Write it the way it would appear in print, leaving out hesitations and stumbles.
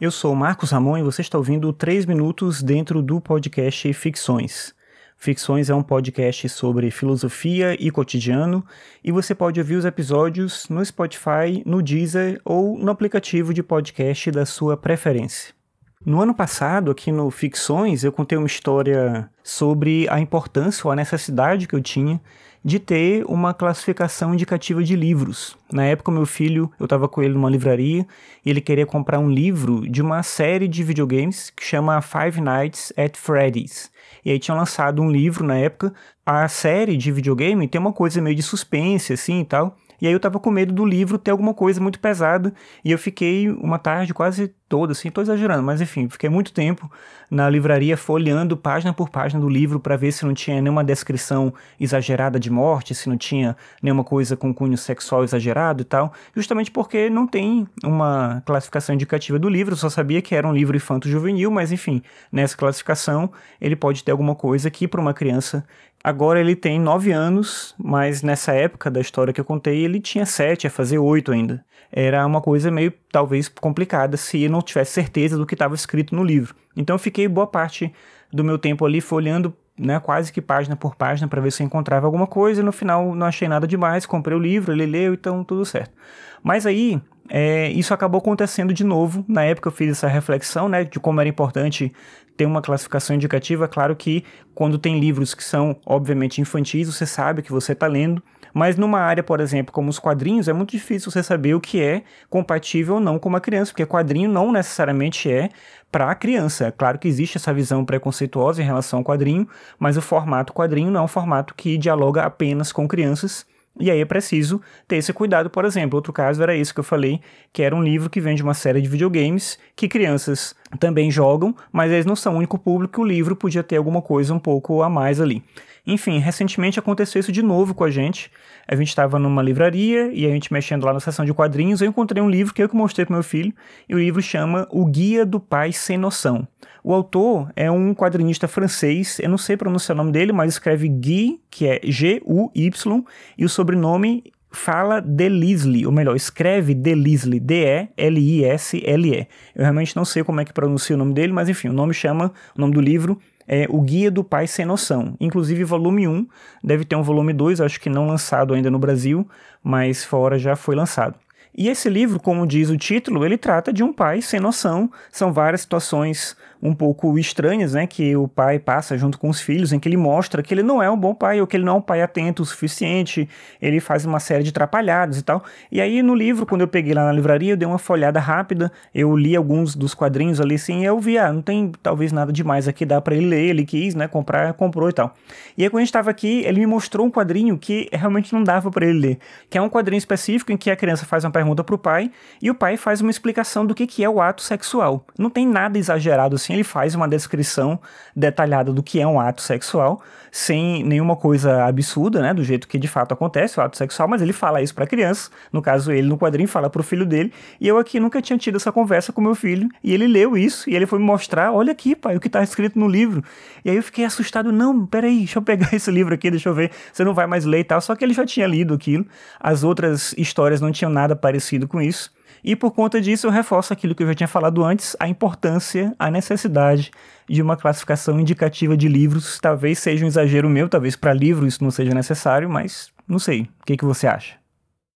Eu sou o Marcos Ramon e você está ouvindo 3 Minutos dentro do podcast Ficções. Ficções é um podcast sobre filosofia e cotidiano e você pode ouvir os episódios no Spotify, no Deezer ou no aplicativo de podcast da sua preferência. No ano passado, aqui no Ficções, eu contei uma história sobre a importância ou a necessidade que eu tinha de ter uma classificação indicativa de livros. Na época, meu filho, eu estava com ele numa livraria e ele queria comprar um livro de uma série de videogames que chama Five Nights at Freddy's. E aí tinha lançado um livro na época. A série de videogame tem uma coisa meio de suspense assim e tal. E aí eu tava com medo do livro ter alguma coisa muito pesada, e eu fiquei uma tarde quase toda, assim, tô exagerando, mas enfim, fiquei muito tempo na livraria folheando página por página do livro para ver se não tinha nenhuma descrição exagerada de morte, se não tinha nenhuma coisa com cunho sexual exagerado e tal, justamente porque não tem uma classificação indicativa do livro, eu só sabia que era um livro infanto-juvenil, mas enfim, nessa classificação ele pode ter alguma coisa que para uma criança... Agora ele tem 9 anos, mas nessa época da história que eu contei, ele tinha 7, ia fazer 8 ainda. Era uma coisa meio, talvez, complicada se eu não tivesse certeza do que estava escrito no livro. Então eu fiquei boa parte do meu tempo ali folheando, né, quase que página por página, para ver se eu encontrava alguma coisa. E no final não achei nada demais, comprei o livro, ele leu, então tudo certo. Mas aí... isso acabou acontecendo de novo. Na época eu fiz essa reflexão, né, de como era importante ter uma classificação indicativa. Claro que quando tem livros que são obviamente infantis, você sabe que você está lendo, mas numa área, por exemplo, como os quadrinhos, é muito difícil você saber o que é compatível ou não com uma criança, porque quadrinho não necessariamente é para a criança. Claro que existe essa visão preconceituosa em relação ao quadrinho, mas o formato quadrinho não é um formato que dialoga apenas com crianças. E aí é preciso ter esse cuidado, por exemplo. Outro caso era esse que eu falei, que era um livro que vem de uma série de videogames que crianças também jogam, mas eles não são o único público, o livro podia ter alguma coisa um pouco a mais ali. Enfim, recentemente aconteceu isso de novo com a gente. A gente estava numa livraria e a gente mexendo lá na seção de quadrinhos, eu encontrei um livro que eu mostrei para meu filho, e o livro chama O Guia do Pai Sem Noção. O autor é um quadrinista francês, eu não sei pronunciar o nome dele, mas escreve Guy, que é G-U-Y, e o sobrenome fala Delisle, ou melhor, escreve Delisle, D-E-L-I-S-L-E. Eu realmente não sei como é que pronuncia o nome dele, mas enfim, o nome do livro é O Guia do Pai Sem Noção. Inclusive, volume 1, deve ter um volume 2, acho que não lançado ainda no Brasil, mas fora já foi lançado. E esse livro, como diz o título, ele trata de um pai sem noção. São várias situações um pouco estranhas, né, que o pai passa junto com os filhos, em que ele mostra que ele não é um bom pai, ou que ele não é um pai atento o suficiente, ele faz uma série de atrapalhadas e tal. E aí no livro, quando eu peguei lá na livraria, eu dei uma folhada rápida, eu li alguns dos quadrinhos ali, assim, e eu vi, não tem talvez nada demais aqui, dá pra ele ler, ele quis, né, comprar, comprou e tal. E aí quando a gente tava aqui, ele me mostrou um quadrinho que realmente não dava pra ele ler, que é um quadrinho específico em que a criança faz uma pergunta pro pai, e o pai faz uma explicação do que é o ato sexual. Não tem nada exagerado assim, ele faz uma descrição detalhada do que é um ato sexual, sem nenhuma coisa absurda, né, do jeito que de fato acontece o ato sexual, mas ele fala isso pra criança, no caso ele no quadrinho fala pro filho dele, e eu aqui nunca tinha tido essa conversa com meu filho, e ele leu isso, e ele foi me mostrar, olha aqui pai, o que tá escrito no livro, e aí eu fiquei assustado, não, peraí, deixa eu pegar esse livro aqui, deixa eu ver, você não vai mais ler e tal, só que ele já tinha lido aquilo, as outras histórias não tinham nada parecido com isso. E por conta disso eu reforço aquilo que eu já tinha falado antes, a importância, a necessidade de uma classificação indicativa de livros. Talvez seja um exagero meu, talvez para livro isso não seja necessário, mas não sei. O que você acha?